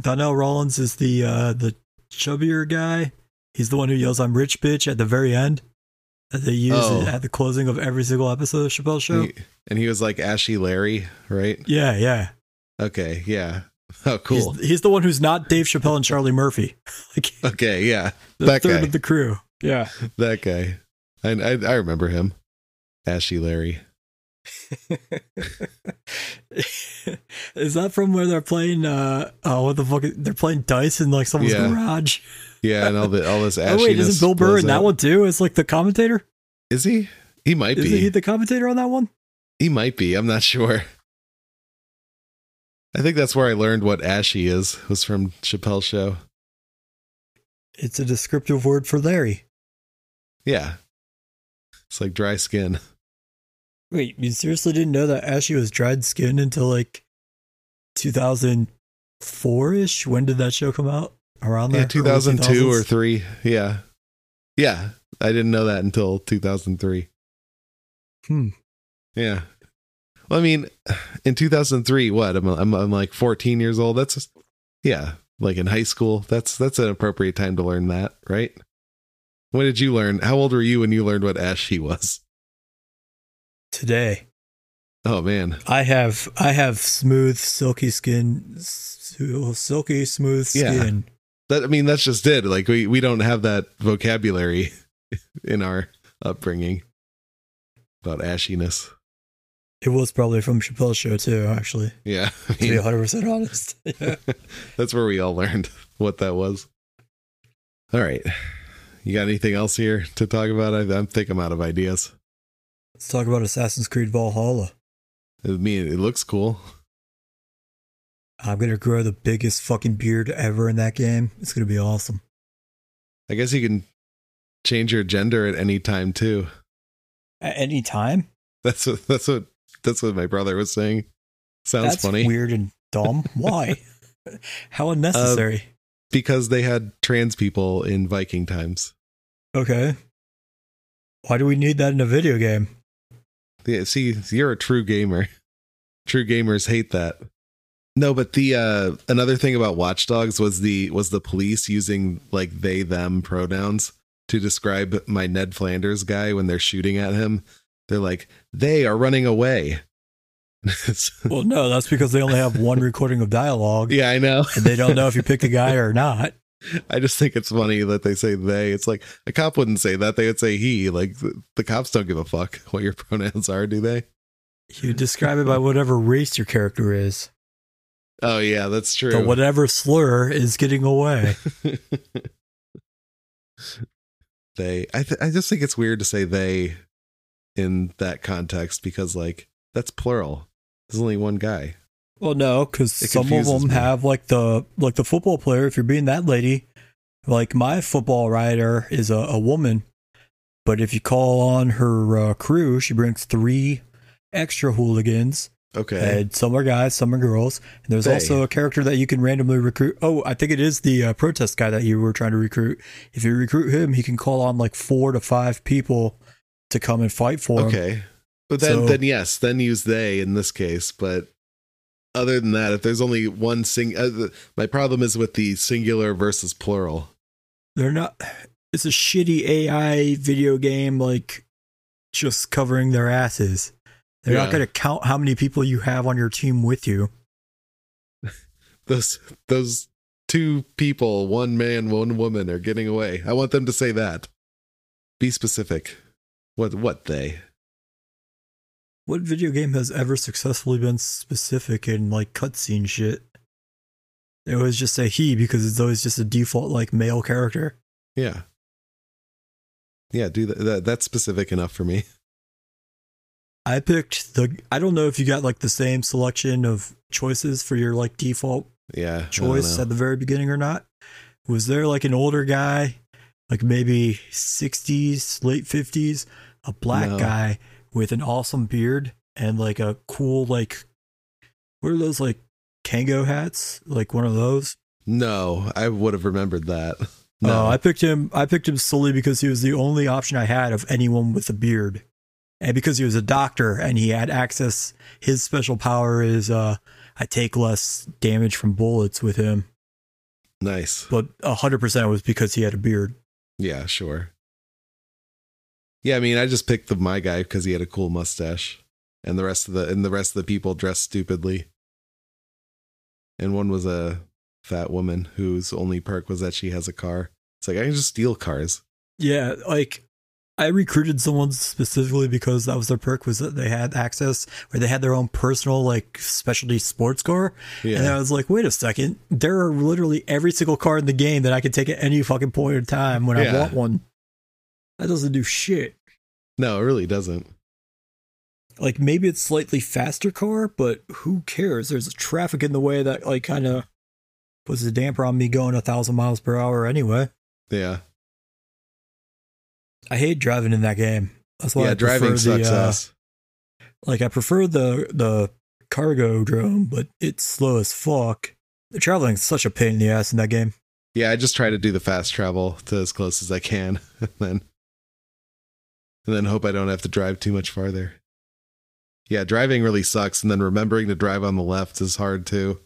Donnell Rawlings is the uh, the chubbier guy. He's the one who yells, "I'm rich, bitch," at the very end. That they use oh. it at the closing of every single episode of Chappelle's Show. And he, and he was like Ashy Larry, right? Yeah, yeah. Okay, yeah. Oh, cool. He's, he's the one who's not Dave Chappelle and Charlie Murphy. Like, okay, yeah. The that third guy. of the crew. Yeah. That guy. I I, I remember him. Ashy Larry. Is that from where they're playing uh oh what the fuck they're playing dice in like someone's yeah. garage? Yeah, and all the all this ashiness. Oh wait, isn't Bill Burr in that out? one too? It's like the commentator? Is he? He might Isn't be. Is he the commentator on that one? He might be, I'm not sure. I think that's where I learned what ashy is, was from Chappelle's Show. It's a descriptive word for Larry. Yeah. It's like dry skin. Wait, you seriously didn't know that ashy was dried skin until like two thousand four-ish? When did that show come out? Around yeah, there? two thousand two or three. Yeah. Yeah. I didn't know that until two thousand three. Hmm. Yeah. Well, I mean, in two thousand three, what I'm, I'm, I'm like fourteen years old. That's just, yeah. Like in high school, that's, that's an appropriate time to learn that. Right. When did you learn? How old were you when you learned what ashy was? Today. Oh man. I have, I have smooth, silky skin, silky, smooth skin. Yeah. That, I mean, that's just it. Like we, we don't have that vocabulary in our upbringing about ashiness. It was probably from Chappelle's Show too, actually. Yeah. I mean, to be one hundred percent honest. Yeah. That's where we all learned what that was. All right. You got anything else here to talk about? I, I think I'm out of ideas. Let's talk about Assassin's Creed Valhalla. I mean, it looks cool. I'm going to grow the biggest fucking beard ever in that game. It's going to be awesome. I guess you can change your gender at any time too. At any time? That's what, that's what. That's what my brother was saying. Sounds That's funny. Weird and dumb. Why? How unnecessary. Uh, because they had trans people in Viking times. Okay. Why do we need that in a video game? Yeah, see, you're a true gamer. True gamers hate that. No, but the uh, another thing about Watchdogs was the was the police using like they them pronouns to describe my Ned Flanders guy when they're shooting at him. They're like, they are running away. Well, no, that's because they only have one recording of dialogue. Yeah, I know. And they don't know if you picked a guy or not. I just think it's funny that they say they. It's like a cop wouldn't say that. They would say he. Like the, the cops don't give a fuck what your pronouns are, do they? You describe it by whatever race your character is. Oh, yeah, that's true. So whatever slur is getting away. They. I, th- I just think it's weird to say they in that context, because like that's plural, there's only one guy. Well, no, because some of them me. have like the like the football player, if you're being that lady, like my football writer is a, a woman, but if you call on her uh, crew, she brings three extra hooligans. Okay. And some are guys, some are girls, and there's they. also a character that you can randomly recruit. Oh, I think it is the uh, protest guy that you were trying to recruit. If you recruit him, he can call on like four to five people to come and fight for him. Okay. But then, so, then yes, then use they in this case. But other than that, if there's only one sing, uh, the, my problem is with the singular versus plural. They're not, it's a shitty A I video game, like just covering their asses. They're yeah. not going to count how many people you have on your team with you. those, those two people, one man, one woman are getting away. I want them to say that. Be specific. What what they? What video game has ever successfully been specific in like cutscene shit? They always just say he because it's always just a default like male character. Yeah. Yeah, do that, that that's specific enough for me. I picked the, I don't know if you got like the same selection of choices for your like default yeah, choice at the very beginning or not. Was there like an older guy, like maybe sixties, late fifties, a black no. guy with an awesome beard and like a cool, like, what are those like Kango hats? Like one of those? No, I would have remembered that. No, uh, I picked him. I picked him solely because he was the only option I had of anyone with a beard. And because he was a doctor and he had access, his special power is uh, I take less damage from bullets with him. Nice. But one hundred percent was because he had a beard. Yeah, sure. Yeah, I mean, I just picked the, my guy because he had a cool mustache, and the rest of the and the rest of the people dressed stupidly. And one was a fat woman whose only perk was that she has a car. It's like, I can just steal cars. Yeah, like, I recruited someone specifically because that was their perk, was that they had access, or they had their own personal, like, specialty sports car. Yeah. And I was like, wait a second, there are literally every single car in the game that I can take at any fucking point in time when yeah. I want one. That doesn't do shit. No, it really doesn't. Like, maybe it's slightly faster car, but who cares? There's traffic in the way that, like, kind of puts a damper on me going a thousand miles per hour anyway. Yeah. I hate driving in that game. That's why yeah, I driving the, sucks uh, ass. Like, I prefer the the cargo drone, but it's slow as fuck. The traveling is such a pain in the ass in that game. Yeah, I just try to do the fast travel to as close as I can, and then and then hope I don't have to drive too much farther. Yeah, driving really sucks, and then remembering to drive on the left is hard too.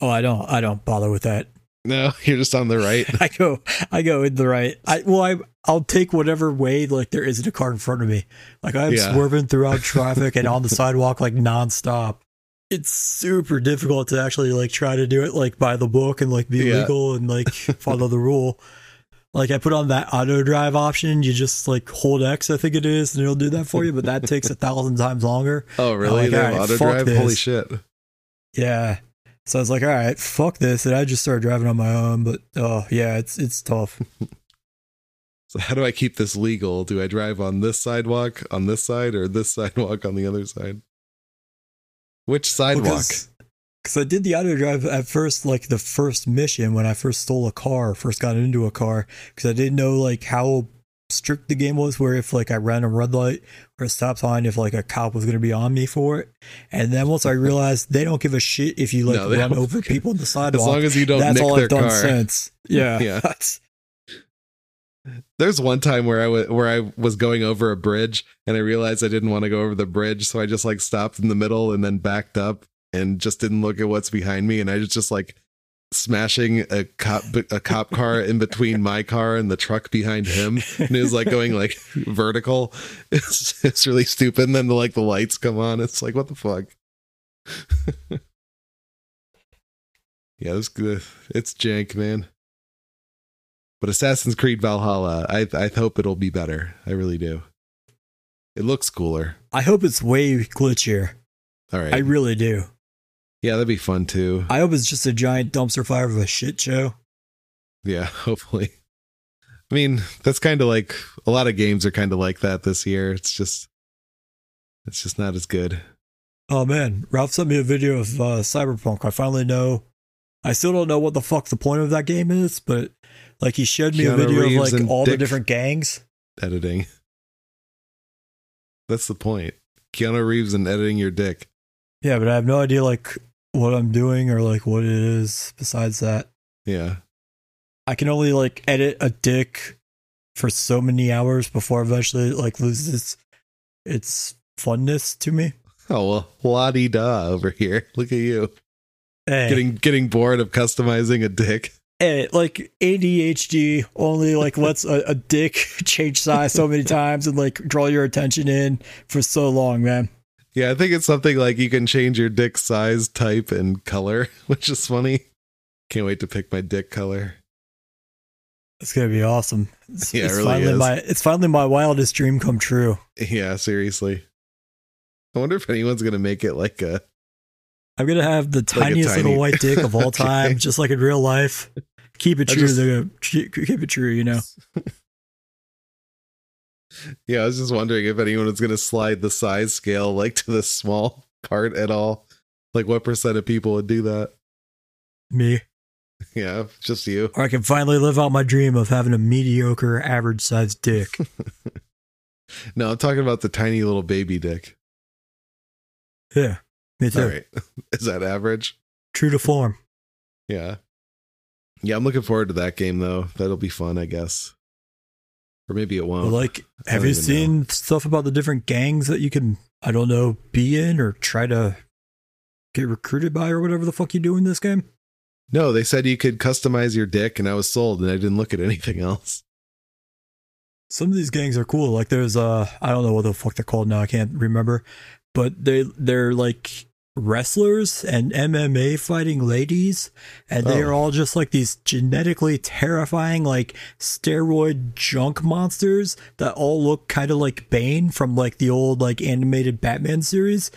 Oh, I don't, I don't bother with that. No, you're just on the right. I go, I go in the right. I well, I I'll take whatever way like there isn't a car in front of me. Like I'm yeah. swerving throughout traffic and on the sidewalk like nonstop. It's super difficult to actually like try to do it like by the book and like be yeah. legal and like follow the rule. Like I put on that auto drive option. You just like hold X, I think it is, and it'll do that for you. But that takes a thousand times longer. Oh, really? Like, right, auto drive? This. Holy shit! Yeah. So I was like, all right, fuck this. And I just started driving on my own. But, oh, yeah, it's it's tough. So how do I keep this legal? Do I drive on this sidewalk, on this side, or this sidewalk on the other side? Which sidewalk? Because I did the auto drive at first, like the first mission when I first stole a car, first got into a car, because I didn't know, like, how strict the game was, where if like I ran a red light or a stop sign, if like a cop was going to be on me for it. And then once I realized they don't give a shit if you like no, run over people on the sidewalk, as long as you don't that's nick all their I've done car. Since yeah, yeah. There's one time where I was where I was going over a bridge and I realized I didn't want to go over the bridge, so I just like stopped in the middle and then backed up and just didn't look at what's behind me, and I was just like smashing a cop a cop car in between my car and the truck behind him, and it was like going like vertical. It's, it's really stupid. And then the, like the lights come on. It's like, what the fuck? Yeah, it's good. It's jank, man. But Assassin's Creed Valhalla, I I hope it'll be better. I really do. It looks cooler. I hope it's way glitchier. All right, I really do. Yeah, that'd be fun too. I hope it's just a giant dumpster fire of a shit show. Yeah, hopefully. I mean, that's kind of like a lot of games are kind of like that this year. It's just, it's just not as good. Oh man, Ralph sent me a video of uh, Cyberpunk. I finally know. I still don't know what the fuck the point of that game is, but like he showed me Keanu a video Reeves of like all Dick the different gangs. Editing. That's the point. Keanu Reeves and editing your dick. Yeah, but I have no idea like what I'm doing or like what it is besides that. Yeah. I can only like edit a dick for so many hours before eventually like loses its, its funness to me. Oh, well, la-di-da over here. Look at you. Hey. Getting getting bored of customizing a dick. Hey, like A D H D only like lets a, a dick change size so many times and like draw your attention in for so long, man. Yeah, I think it's something like you can change your dick size, type, and color, which is funny. Can't wait to pick my dick color. It's gonna be awesome. It's, yeah, it's it really finally is. My, it's finally my wildest dream come true. Yeah, seriously. I wonder if anyone's gonna make it like a. I'm gonna have the tiniest like tiny... little white dick of all okay. time, just like in real life. Keep it true. Just... They're gonna keep it true, you know. Yeah, I was just wondering if anyone was going to slide the size scale like to the small part at all. Like, what percent of people would do that? Me. Yeah, just you. Or I can finally live out my dream of having a mediocre, average-sized dick. No, I'm talking about the tiny little baby dick. Yeah, me too. All right. Is that average? True to form. Yeah. Yeah, I'm looking forward to that game, though. That'll be fun, I guess. Or maybe it won't. Well, like, have you seen know. stuff about the different gangs that you can, I don't know, be in or try to get recruited by or whatever the fuck you do in this game? No, they said you could customize your dick, and I was sold, and I didn't look at anything else. Some of these gangs are cool. Like, there's, uh, I don't know what the fuck they're called now. I can't remember. But they, they're, like, wrestlers and M M A fighting ladies, and they oh. are all just, like, these genetically terrifying, like, steroid junk monsters that all look kind of like Bane from, like, the old, like, animated Batman series.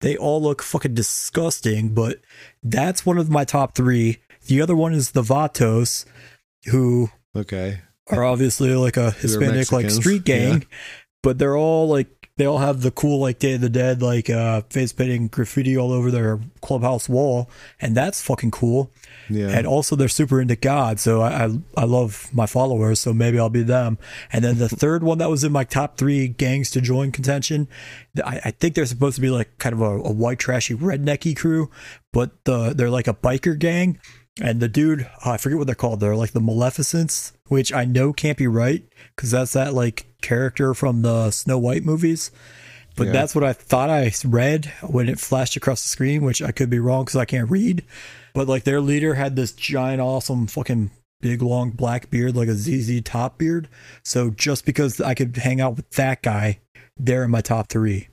They all look fucking disgusting, but that's one of my top three. The other one is the Vatos, who okay. are obviously like a Hispanic like street gang, yeah. but they're all like, they all have the cool like Day of the Dead, like uh, face painting graffiti all over their clubhouse wall, and that's fucking cool. Yeah. And also they're super into God, so I, I, I love my followers, so maybe I'll be them. And then the third one that was in my top three gangs to join contention, I, I think they're supposed to be like kind of a, a white trashy rednecky crew, but the, they're like a biker gang. And the dude, oh, I forget what they're called. They're like the Maleficents, which I know can't be right because that's that like character from the Snow White movies. But yeah. that's what I thought I read when it flashed across the screen, which I could be wrong because I can't read. But like their leader had this giant, awesome fucking big, long black beard, like a Z Z Top beard. So just because I could hang out with that guy, they're in my top three.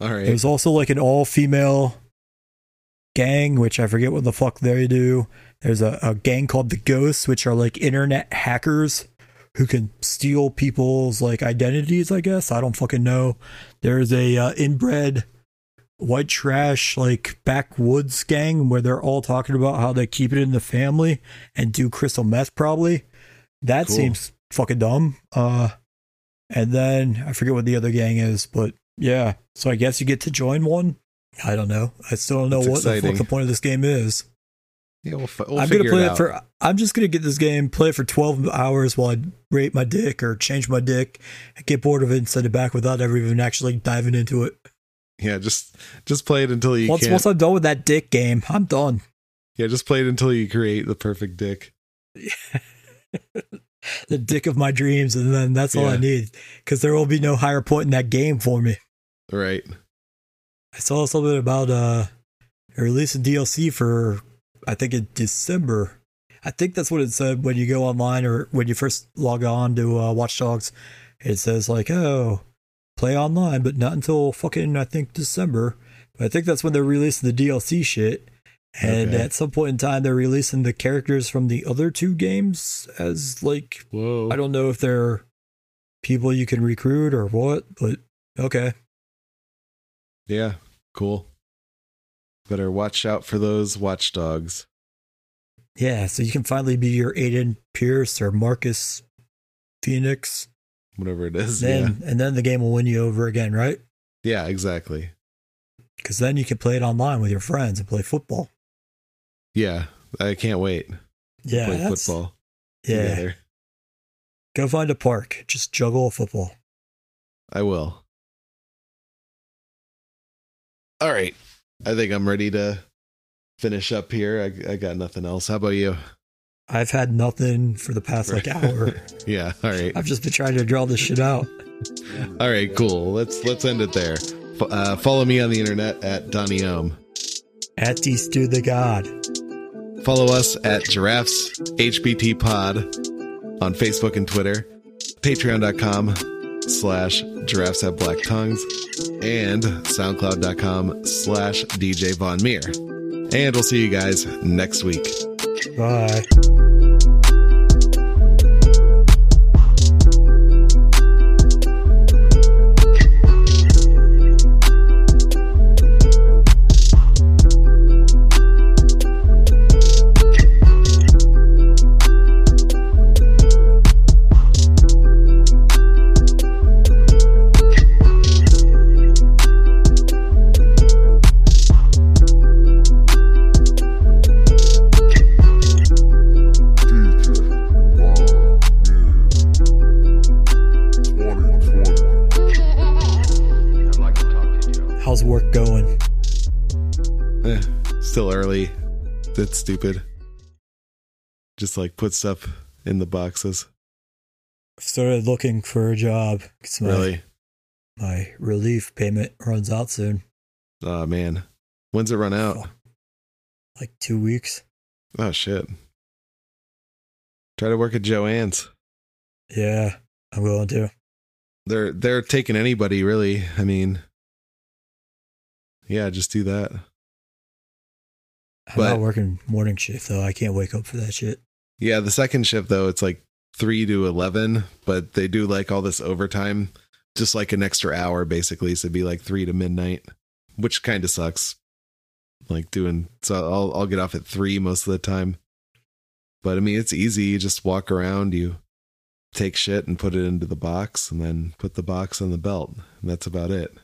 All right. There's also like an all female gang, which I forget what the fuck they do. There's a, a gang called the Ghosts, which are like internet hackers who can steal people's like identities, I guess. I don't fucking know. There's a uh, inbred white trash like backwoods gang where they're all talking about how they keep it in the family and do crystal meth probably. That cool. seems fucking dumb. Uh, and then I forget what the other gang is, but yeah. So I guess you get to join one. I don't know. I still don't know That's what the, fuck the point of this game is. Yeah, we'll, we'll I'm gonna play it, it for. I'm just gonna get this game, play it for twelve hours while I rate my dick or change my dick, and get bored of it and send it back without ever even actually diving into it. Yeah, just just play it until you. Once can't. once I'm done with that dick game, I'm done. Yeah, just play it until you create the perfect dick. The dick of my dreams, and then that's yeah. all I need, because there will be no higher point in that game for me. Right. I saw something about uh, a release of D L C for. I think in December. I think that's what it said when you go online or when you first log on to uh, Watch Dogs. It says like, oh, play online, but not until fucking, I think, December. But I think that's when they're releasing the D L C shit. And okay. at some point in time, they're releasing the characters from the other two games as like, Whoa. I don't know if they're people you can recruit or what, but okay. Yeah, cool. Better watch out for those watchdogs. Yeah, so you can finally be your Aiden Pierce or Marcus Phoenix. Whatever it is, then, yeah. And then the game will win you over again, right? Yeah, exactly. Because then you can play it online with your friends and play football. Yeah, I can't wait. Yeah, play football. Yeah. Together. Go find a park. Just juggle a football. I will. All right. I think I'm ready to finish up here. I, I got nothing else. How about you? I've had nothing for the past like hour. Yeah. All right. I've just been trying to draw this shit out. All right, cool. Let's, let's end it there. F- uh, follow me on the internet at Donnie Ohm. At D-Stew the God. Follow us at Giraffes H B T Pod on Facebook and Twitter. Patreon dot com slash Giraffes Have Black Tongues and SoundCloud dot com slash D J Von Meer. And we'll see you guys next week. Bye. eh, still early. That's stupid. Just like put stuff in the boxes. Started looking for a job. My, really? My relief payment runs out soon. Oh, man. When's it run out? Oh, like two weeks. Oh, shit. Try to work at Joanne's. Yeah, I'm willing to. They're they're taking anybody, really. I mean, yeah, just do that. I'm but, not working morning shift, though. I can't wake up for that shit. Yeah, the second shift, though, it's like three to eleven, but they do like all this overtime, just like an extra hour, basically. So it'd be like three to midnight, which kind of sucks. Like doing, so I'll, I'll get off at three most of the time. But I mean, it's easy. You just walk around, you take shit and put it into the box and then put the box on the belt. And that's about it.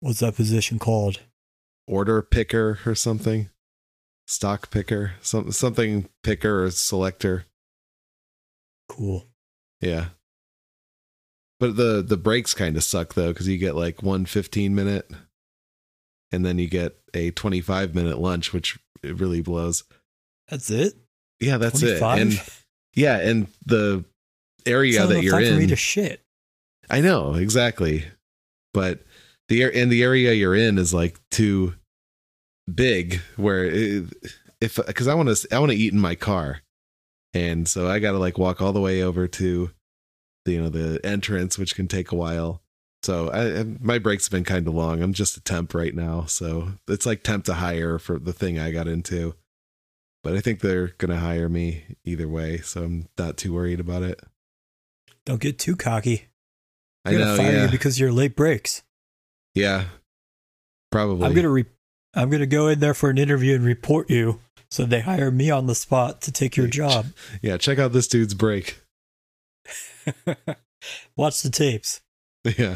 What's that position called? Order picker or something. Stock picker, some, something picker or selector. Cool. Yeah. But the, the breaks kind of suck though. Cause you get like one fifteen minute and then you get a twenty-five minute lunch, which it really blows. That's it. Yeah, that's twenty-five? It. And yeah. And the area so that you're in, to shit. I know exactly. But the and the area you're in is like too big where it, if, cause I want to, I want to eat in my car. And so I got to like walk all the way over to the, you know, the entrance, which can take a while. So I, my break's been kind of long. I'm just a temp right now. So it's like temp to hire for the thing I got into, but I think they're going to hire me either way. So I'm not too worried about it. Don't get too cocky. I'm going to fire yeah. you because you're late breaks. Yeah, probably. I'm going to re- I'm going to go in there for an interview and report you. So they hire me on the spot to take your job. Yeah, check out this dude's break. Watch the tapes. Yeah.